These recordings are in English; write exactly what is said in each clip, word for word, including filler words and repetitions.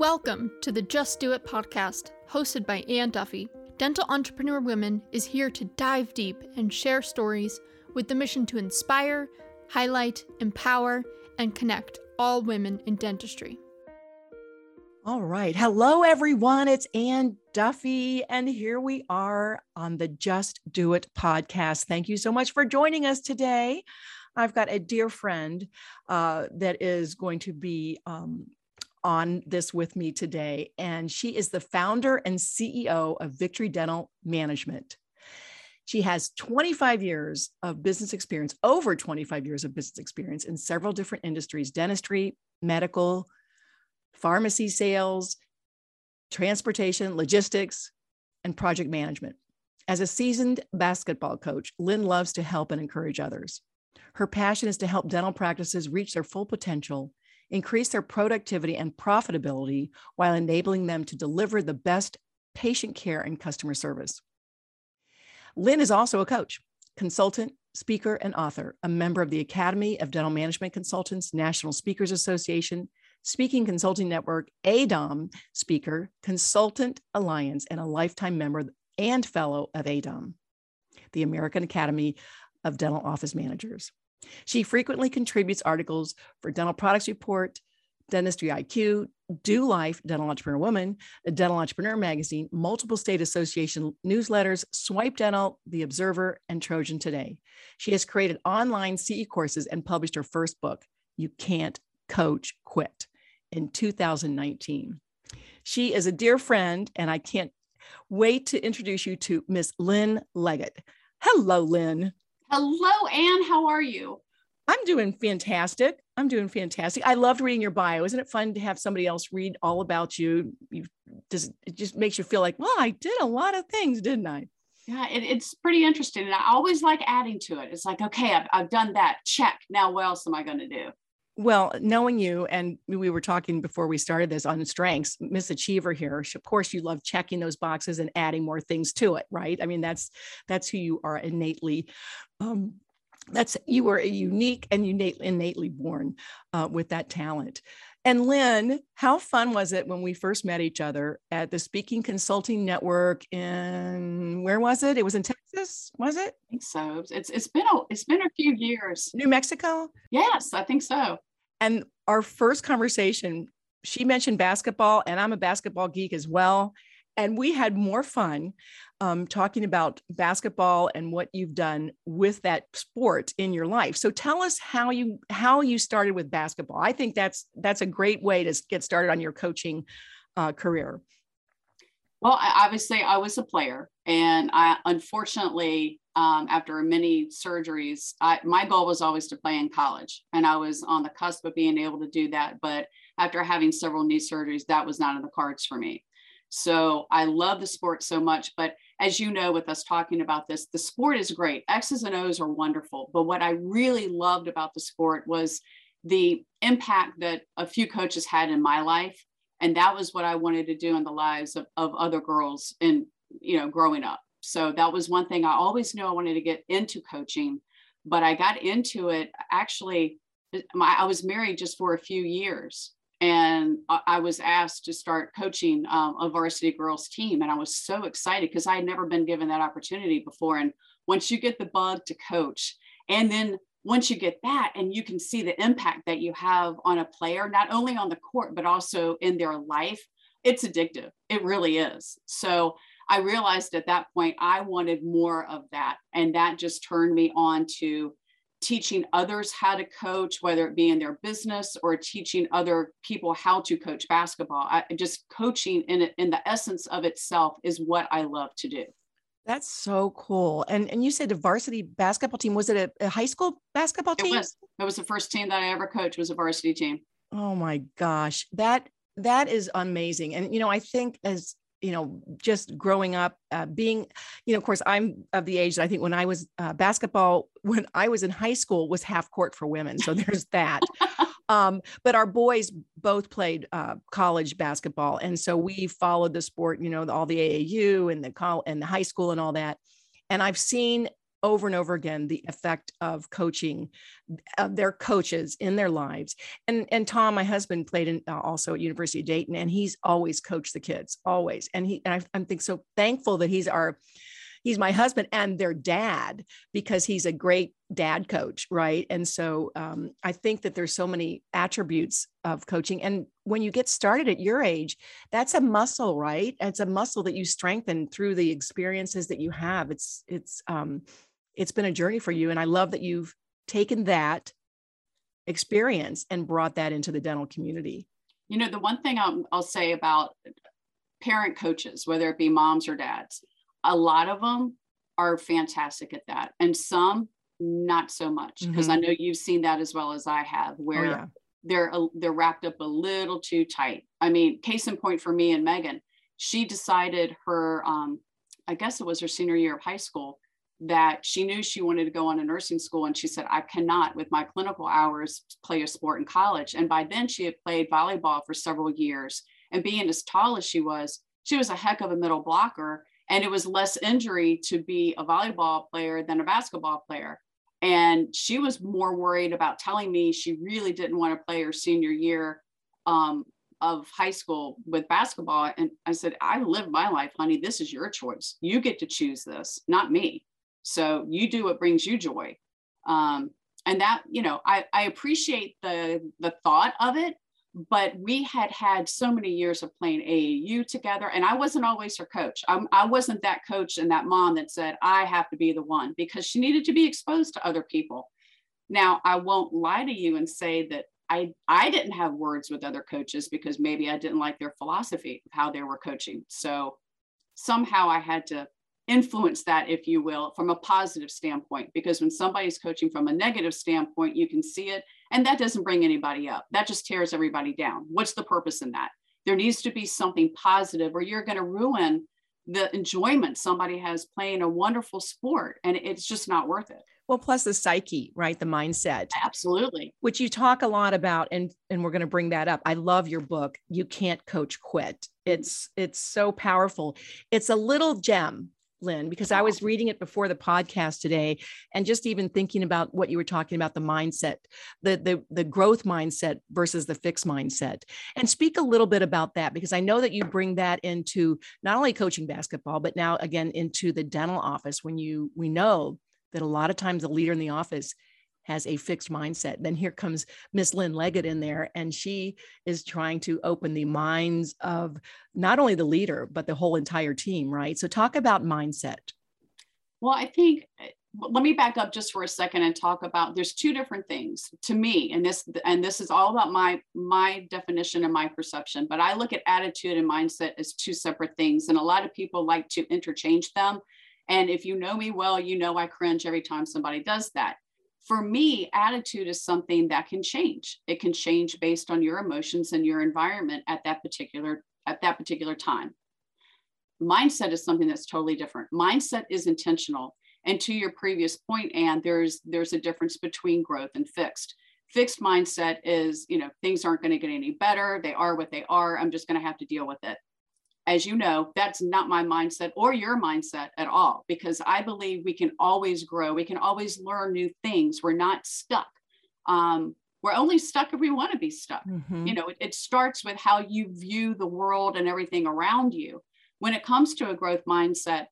Welcome to the Just Do It podcast, hosted by Anne Duffy. Dental Entrepreneur Women is here to dive deep and share stories with the mission to inspire, highlight, empower, and connect all women in dentistry. All right. Hello, everyone. It's Anne Duffy, and here we are on the Just Do It podcast. Thank you so much for joining us today. I've got a dear friend uh, that is going to be um, on this with me today, and she is the founder and C E O of Victory Dental Management. She has twenty-five years of business experience, over twenty-five years of business experience in several different industries: dentistry, medical, pharmacy sales, transportation, logistics, and project management. As a seasoned basketball coach, Lynn loves to help and encourage others. Her passion is to help dental practices reach their full potential, increase their productivity and profitability while enabling them to deliver the best patient care and customer service. Lynn is also a coach, consultant, speaker, and author, a member of the Academy of Dental Management Consultants, National Speakers Association, Speaking Consulting Network, A D O M Speaker, Consultant Alliance, and a lifetime member and fellow of A D O M, the American Academy of Dental Office Managers. She frequently contributes articles for Dental Products Report, Dentistry I Q, dew dot life, Dental Entrepreneur Woman, Dental Entrepreneur Magazine, multiple state association newsletters, Swipe Dental, The Observer, and Trojan Today. She has created online C E courses and published her first book, You Can't Coach Quit, in two thousand nineteen. She is a dear friend, and I can't wait to introduce you to Miss Lynn Leggett. Hello, Lynn. Hello, Anne. How are you? I'm doing fantastic. I'm doing fantastic. I loved reading your bio. Isn't it fun to have somebody else read all about you? You just, it just makes you feel like, well, I did a lot of things, didn't I? Yeah, it, it's pretty interesting. And I always like adding to it. It's like, okay, I've, I've done that. Check. Now, what else am I going to do? Well, knowing you, and we were talking before we started this on strengths, Miss Achiever here, of course, you love checking those boxes and adding more things to it, right? I mean, that's that's who you are innately. Um, that's you are unique and innately, innately born uh, with that talent. And Lynn, how fun was it when we first met each other at the Speaking Consulting Network in, where was it? It was in Texas, was it? I think so. It's it's been a it's been a few years. New Mexico? Yes, I think so. And our first conversation, she mentioned basketball, and I'm a basketball geek as well. And we had more fun um, talking about basketball and what you've done with that sport in your life. So tell us how you how you started with basketball. I think that's that's a great way to get started on your coaching uh, career. Well, I, obviously, I was a player, and I unfortunately, um, after many surgeries, I, my goal was always to play in college, and I was on the cusp of being able to do that. But after having several knee surgeries, that was not in the cards for me. So I love the sport so much. But as you know, with us talking about this, the sport is great. X's and O's are wonderful. But what I really loved about the sport was the impact that a few coaches had in my life. And that was what I wanted to do in the lives of, of other girls in, you know, growing up. So that was one thing I always knew I wanted to get into coaching, but I got into it. Actually, my, I was married just for a few years, and I was asked to start coaching um, a varsity girls team. And I was so excited because I had never been given that opportunity before. And once you get the bug to coach, and then once you get that and you can see the impact that you have on a player, not only on the court, but also in their life, it's addictive. It really is. So I realized at that point, I wanted more of that. And that just turned me on to teaching others how to coach, whether it be in their business or teaching other people how to coach basketball. I, just coaching in, in the essence of itself is what I love to do. That's so cool. And and you said the varsity basketball team, was it a, a high school basketball team? It was. It was the first team that I ever coached, was a varsity team. Oh my gosh. That, that is amazing. And, you know, I think as, you know, just growing up, uh, being, you know, of course, I'm of the age that I think when I was uh, basketball, when I was in high school, was half court for women. So there's that. Um, but our boys both played uh, college basketball. And so we followed the sport, you know, all the A A U and the col- and the high school and all that. And I've seen over and over again the effect of coaching, of their coaches in their lives. And, and Tom, my husband, played in, uh, also at University of Dayton, and he's always coached the kids, always. And he, and I, I'm think so thankful that he's our, he's my husband and their dad, because he's a great dad coach, right? And so um, I think that there's so many attributes of coaching. And when you get started at your age, that's a muscle, right? It's a muscle that you strengthen through the experiences that you have. It's, it's, um, it's been a journey for you. And I love that you've taken that experience and brought that into the dental community. You know, the one thing I'll, I'll say about parent coaches, whether it be moms or dads, a lot of them are fantastic at that. And some not so much, because mm-hmm. I know you've seen that as well as I have, where oh, yeah. they're, they're wrapped up a little too tight. I mean, case in point for me and Megan, she decided her, um, I guess it was her senior year of high school, that she knew she wanted to go on to nursing school. And she said, I cannot with my clinical hours play a sport in college. And by then she had played volleyball for several years, and being as tall as she was, she was a heck of a middle blocker. And it was less injury to be a volleyball player than a basketball player. And she was more worried about telling me she really didn't want to play her senior year um, of high school with basketball. And I said, I lived my life, honey. This is your choice. You get to choose this, not me. So you do what brings you joy. Um, and that, you know, I, I appreciate the, the thought of it. But we had had so many years of playing A A U together, and I wasn't always her coach. I'm, I wasn't that coach and that mom that said, I have to be the one, because she needed to be exposed to other people. Now, I won't lie to you and say that I, I didn't have words with other coaches, because maybe I didn't like their philosophy of how they were coaching. So somehow I had to influence that, if you will, from a positive standpoint, because when somebody's coaching from a negative standpoint, you can see it. And that doesn't bring anybody up. That just tears everybody down. What's the purpose in that? There needs to be something positive, or you're going to ruin the enjoyment somebody has playing a wonderful sport. And it's just not worth it. Well, plus the psyche, right? The mindset. Absolutely. Which you talk a lot about, and, and we're going to bring that up. I love your book, You Can't Coach Quit. It's, it's so powerful. It's a little gem, Lynn, because I was reading it before the podcast today, and just even thinking about what you were talking about, the mindset, the, the, the growth mindset versus the fixed mindset. And speak a little bit about that, because I know that you bring that into not only coaching basketball, but now again, into the dental office, when you, we know that a lot of times the leader in the office has a fixed mindset. Then here comes Miss Lynn Leggett in there, and she is trying to open the minds of not only the leader, but the whole entire team, right? So talk about mindset. Well, I think, let me back up just for a second and talk about, there's two different things to me, and this, and this is all about my, my definition and my perception, but I look at attitude and mindset as two separate things. And a lot of people like to interchange them. And if you know me well, you know I cringe every time somebody does that. For me, attitude is something that can change. It can change based on your emotions and your environment at that particular, at that particular time. Mindset is something that's totally different. Mindset is intentional. And to your previous point, Anne, there's, there's a difference between growth and fixed. Fixed mindset is, you know, things aren't going to get any better. They are what they are. I'm just going to have to deal with it. As you know, that's not my mindset or your mindset at all, because I believe we can always grow. We can always learn new things. We're not stuck. Um, we're only stuck if we want to be stuck. Mm-hmm. You know, it, it starts with how you view the world and everything around you. When it comes to a growth mindset,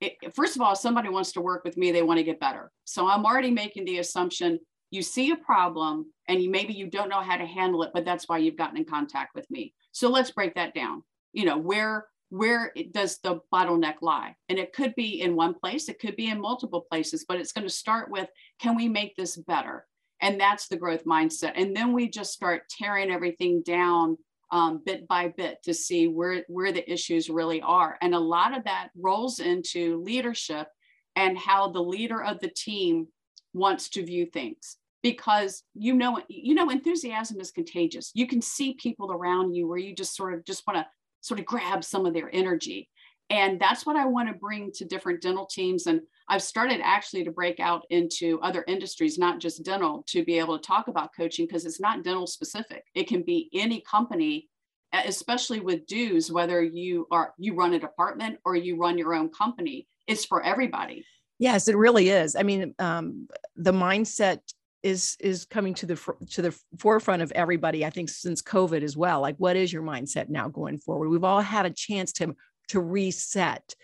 it, first of all, if somebody wants to work with me, they want to get better. So I'm already making the assumption you see a problem and you, maybe you don't know how to handle it, but that's why you've gotten in contact with me. So let's break that down. You know, where, where it does the bottleneck lie? And it could be in one place, it could be in multiple places, but it's going to start with, can we make this better? And that's the growth mindset. And then we just start tearing everything down um, bit by bit to see where, where the issues really are. And a lot of that rolls into leadership and how the leader of the team wants to view things. Because, you know, you know, enthusiasm is contagious. You can see people around you where you just sort of just want to sort of grab some of their energy. And that's what I want to bring to different dental teams. And I've started actually to break out into other industries, not just dental, to be able to talk about coaching, because it's not dental specific. It can be any company, especially with dues, whether you are, you run a department or you run your own company, it's for everybody. Yes, it really is. I mean, um, the mindset is is coming to the fr- to the forefront of everybody, I think, since COVID as well. Like, what is your mindset now going forward? We've all had a chance to to reset.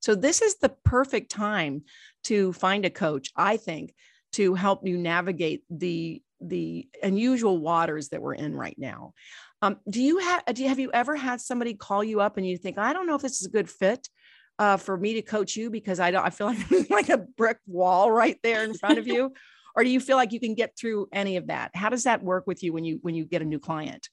So this is the perfect time to find a coach, I think, to help you navigate the the unusual waters that we're in right now. Um, do you have do you, have you ever had somebody call you up and you think, I don't know if this is a good fit uh, for me to coach you because I don't I feel like I'm like a brick wall right there in front of you? Or do you feel like you can get through any of that? How does that work with you when you when you get a new client?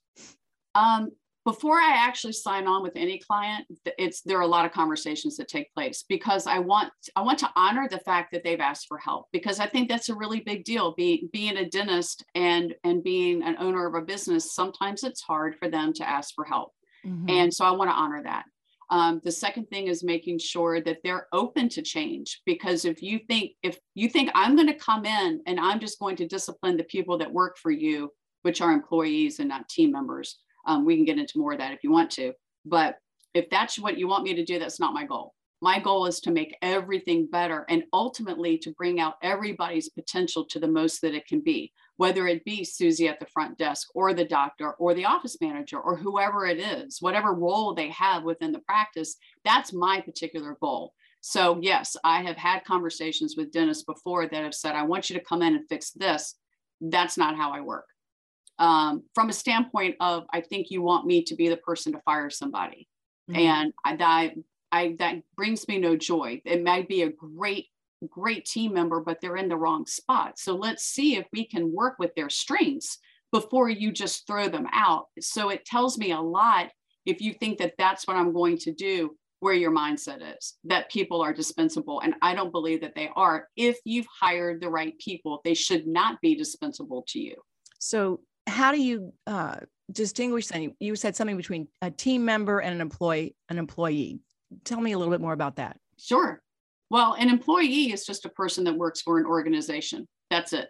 Um, before I actually sign on with any client, it's there are a lot of conversations that take place because I want I want to honor the fact that they've asked for help, because I think that's a really big deal. Being being a dentist and and being an owner of a business, sometimes it's hard for them to ask for help, mm-hmm. and so I want to honor that. Um, the second thing is making sure that they're open to change, because if you think if you think I'm going to come in and I'm just going to discipline the people that work for you, which are employees and not team members, um, we can get into more of that if you want to. But if that's what you want me to do, that's not my goal. My goal is to make everything better and ultimately to bring out everybody's potential to the most that it can be, whether it be Susie at the front desk or the doctor or the office manager or whoever it is, whatever role they have within the practice. That's my particular goal. So yes, I have had conversations with dentists before that have said, I want you to come in and fix this. That's not how I work. Um, from a standpoint of, I think you want me to be the person to fire somebody. Mm-hmm. And I, I I, that brings me no joy. It might be a great, great team member, but they're in the wrong spot. So let's see if we can work with their strengths before you just throw them out. So it tells me a lot if you think that that's what I'm going to do, where your mindset is, that people are dispensable. And I don't believe that they are. If you've hired the right people, they should not be dispensable to you. So how do you uh, distinguish then? You said something between a team member and an employee, an employee. Tell me a little bit more about that. Sure. Well, an employee is just a person that works for an organization. That's it.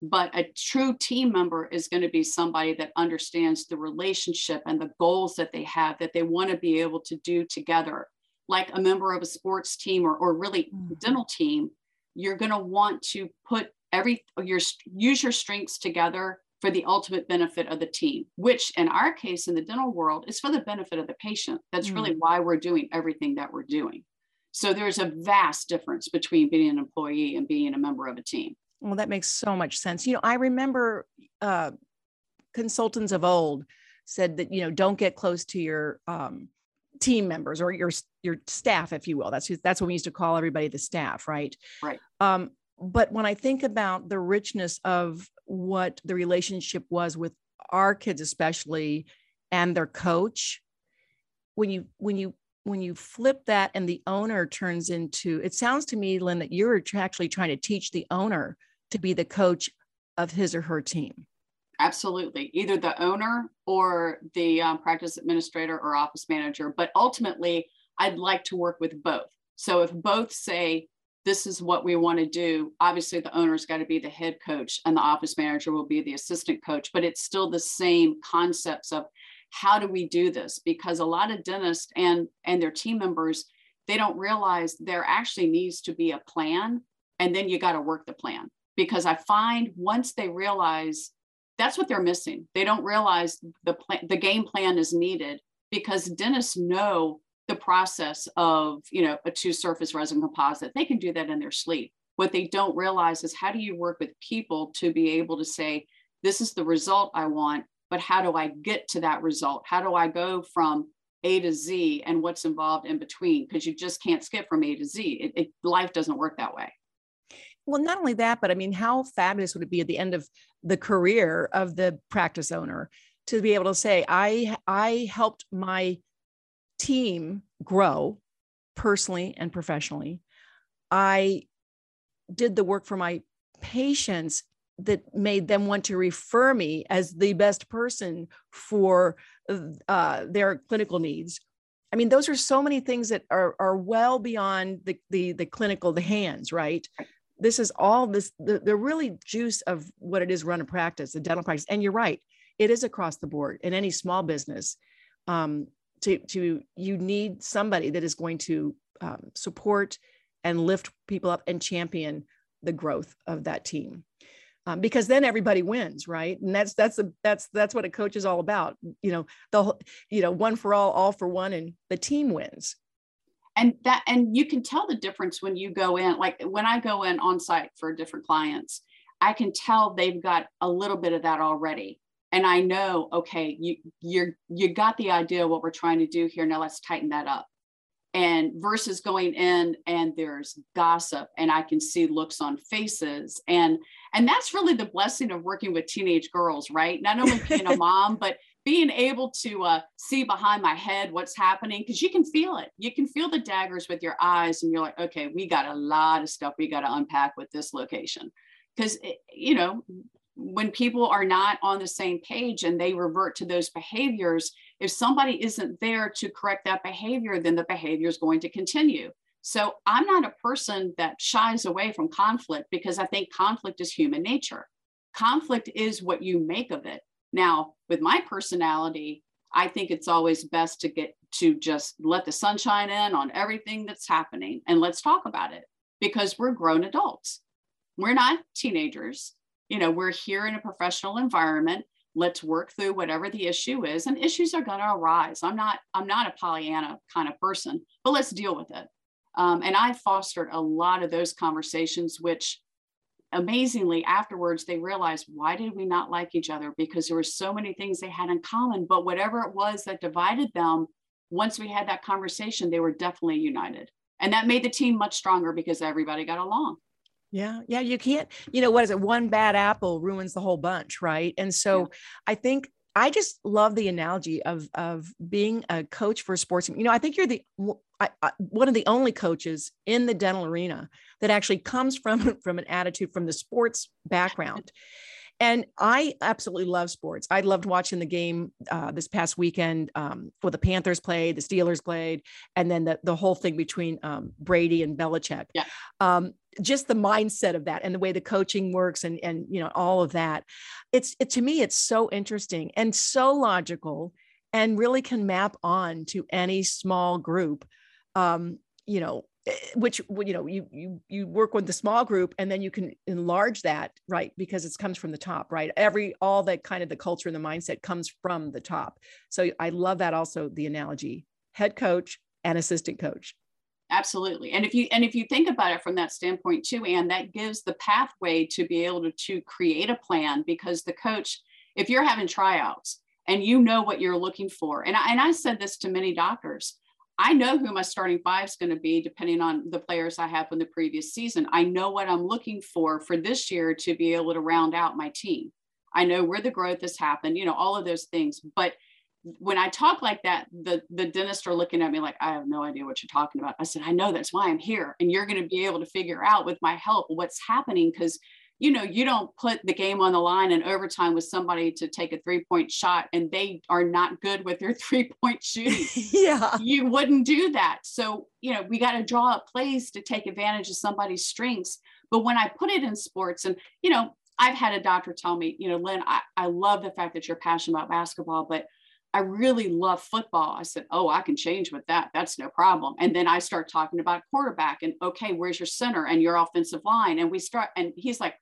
But a true team member is going to be somebody that understands the relationship and the goals that they have that they want to be able to do together. Like a member of a sports team or, or really mm-hmm. dental team, you're going to want to put every your use your strengths together for the ultimate benefit of the team, which in our case, in the dental world, is for the benefit of the patient. That's mm. really why we're doing everything that we're doing. So there's a vast difference between being an employee and being a member of a team. Well, that makes so much sense. You know, I remember uh, consultants of old said that, you know, don't get close to your um, team members or your, your staff, if you will. That's that's what we used to call everybody, the staff, right? Right. Um, But when I think about the richness of what the relationship was with our kids, especially, and their coach, when you, when you, when you flip that and the owner turns into, it sounds to me, Lynn, that you're actually trying to teach the owner to be the coach of his or her team. Absolutely. Either the owner or the um, practice administrator or office manager, but ultimately I'd like to work with both. So if both say, this is what we want to do. Obviously, the owner's got to be the head coach and the office manager will be the assistant coach, but it's still the same concepts of how do we do this? Because a lot of dentists and, and their team members, they don't realize there actually needs to be a plan. And then you got to work the plan, because I find once they realize that's what they're missing, they don't realize the plan, the game plan is needed, because dentists know the process of, you know, a two surface resin composite. They can do that in their sleep. What they don't realize is how do you work with people to be able to say, this is the result I want, but how do I get to that result? How do I go from A to Z and what's involved in between? Because you just can't skip from A to Z. It, it, life doesn't work that way. Well, not only that, but I mean, how fabulous would it be at the end of the career of the practice owner to be able to say, I, I helped my team grow personally and professionally. I did the work for my patients that made them want to refer me as the best person for uh, their clinical needs. I mean, those are so many things that are are well beyond the the, the clinical, the hands, right? This is all this, the, the really juice of what it is run a practice, a dental practice. And you're right, it is across the board in any small business. Um, To, to you need somebody that is going to um, support and lift people up and champion the growth of that team. Um, because then everybody wins, right? And that's that's a, that's that's what a coach is all about. You know, the you know one for all, all for one, and the team wins. And that and you can tell the difference when you go in. Like when I go in on site for different clients, I can tell they've got a little bit of that already, and I know okay, you you're you got the idea of what we're trying to do here. Now let's tighten that up. And versus going in and there's gossip and I can see looks on faces. And, and that's really the blessing of working with teenage girls, right? Not only being a mom, but being able to uh, see behind my head what's happening, because you can feel it. You can feel the daggers with your eyes and you're like, okay, we got a lot of stuff we got to unpack with this location. Because, you know, when people are not on the same page and they revert to those behaviors, if somebody isn't there to correct that behavior, then the behavior is going to continue. So I'm not a person that shies away from conflict, because I think conflict is human nature. Conflict is what you make of it. Now, with my personality, I think it's always best to get to just let the sunshine in on everything that's happening and let's talk about it, because we're grown adults. We're not teenagers. You know, we're here in a professional environment. Let's work through whatever the issue is, and issues are going to arise. I'm not, I'm not a Pollyanna kind of person, but let's deal with it. Um, and I fostered a lot of those conversations, which amazingly afterwards, they realized, why did we not like each other? Because there were so many things they had in common, but whatever it was that divided them, once we had that conversation, they were definitely united. And that made the team much stronger because everybody got along. Yeah. Yeah. You can't, you know, what is it? One bad apple ruins the whole bunch. Right. And so yeah. I think I just love the analogy of, of being a coach for a sports team. You know, I think you're the, I, I, one of the only coaches in the dental arena that actually comes from, from an attitude from the sports background. And I absolutely love sports. I loved watching the game uh, this past weekend um, where the Panthers played, the Steelers played, and then the, the whole thing between um, Brady and Belichick. Yeah. Um, just the mindset of that and the way the coaching works and, and, you know, all of that. It's, it, to me, it's so interesting and so logical and really can map on to any small group, um, you know, which, you know, you, you, you work with the small group and then you can enlarge that, right? Because it comes from the top, right? Every, all that kind of the culture and the mindset comes from the top. So I love that. Also the analogy, head coach and assistant coach. Absolutely. And if you, and if you think about it from that standpoint too, Anne, that gives the pathway to be able to, to create a plan, because the coach, if you're having tryouts and you know what you're looking for, and I, and I said this to many doctors, I know who my starting five is going to be, depending on the players I have from the previous season. I know what I'm looking for for this year to be able to round out my team. I know where the growth has happened, you know, all of those things. But when I talk like that, the, the dentists are looking at me like, I have no idea what you're talking about. I said, I know, that's why I'm here. And you're going to be able to figure out with my help what's happening, because, you know, you don't put the game on the line in overtime with somebody to take a three-point shot and they are not good with their three-point shooting. Yeah. You wouldn't do that. So, you know, we got to draw up plays to take advantage of somebody's strengths. But when I put it in sports, and, you know, I've had a doctor tell me, you know, Lynn, I, I love the fact that you're passionate about basketball, but I really love football. I said, oh, I can change with that. That's no problem. And then I start talking about quarterback and, okay, where's your center and your offensive line? And we start, and he's like,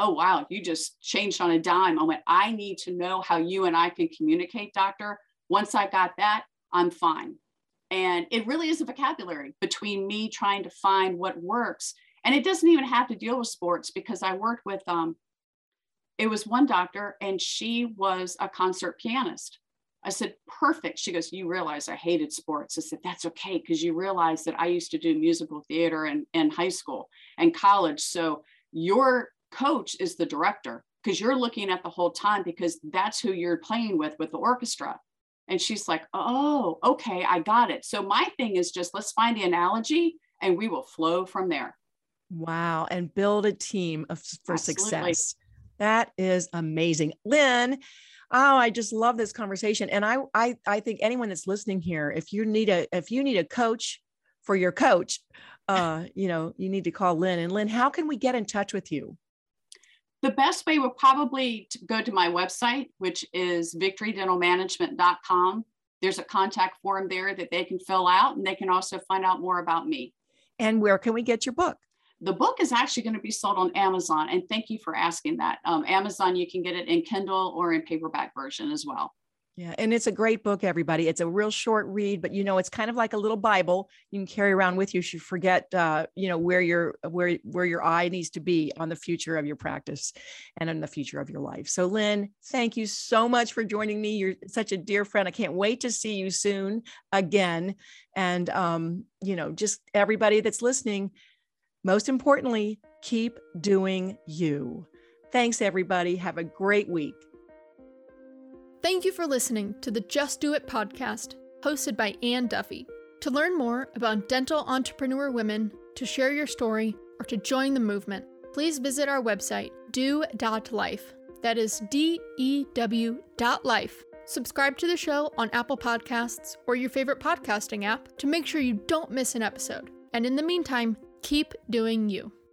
oh, wow, you just changed on a dime. I went, I need to know how you and I can communicate, doctor. Once I got that, I'm fine. And it really is a vocabulary between me trying to find what works. And it doesn't even have to deal with sports, because I worked with, um, it was one doctor and she was a concert pianist. I said, perfect. She goes, you realize I hated sports. I said, that's okay, because you realize that I used to do musical theater in, in high school and college. So your coach is the director, because you're looking at the whole time, because that's who you're playing with, with the orchestra. And she's like, oh, okay, I got it. So my thing is just, let's find the analogy and we will flow from there. Wow. And build a team of, for Absolutely. Success. That is amazing. Lynn, oh, I just love this conversation. And I, I, I think anyone that's listening here, if you need a, if you need a coach for your coach, uh, you know, you need to call Lynn. And Lynn, how can we get in touch with you? The best way would probably to go to my website, which is victory dental management dot com. There's a contact form there that they can fill out, and they can also find out more about me. And where can we get your book? The book is actually going to be sold on Amazon. And thank you for asking that. Um, Amazon, you can get it in Kindle or in paperback version as well. Yeah. And it's a great book, everybody. It's a real short read, but you know, it's kind of like a little Bible you can carry around with you. You should forget, uh, you know, where your, where, where your eye needs to be on the future of your practice and on the future of your life. So Lynn, thank you so much for joining me. You're such a dear friend. I can't wait to see you soon again. And, um, you know, just everybody that's listening, most importantly, keep doing you. Thanks, everybody. Have a great week. Thank you for listening to the Just Do It podcast, hosted by Anne Duffy. To learn more about dental entrepreneur women, to share your story, or to join the movement, please visit our website, dew dot life. That is D E W dot life. Subscribe to the show on Apple Podcasts or your favorite podcasting app to make sure you don't miss an episode. And in the meantime, keep doing you.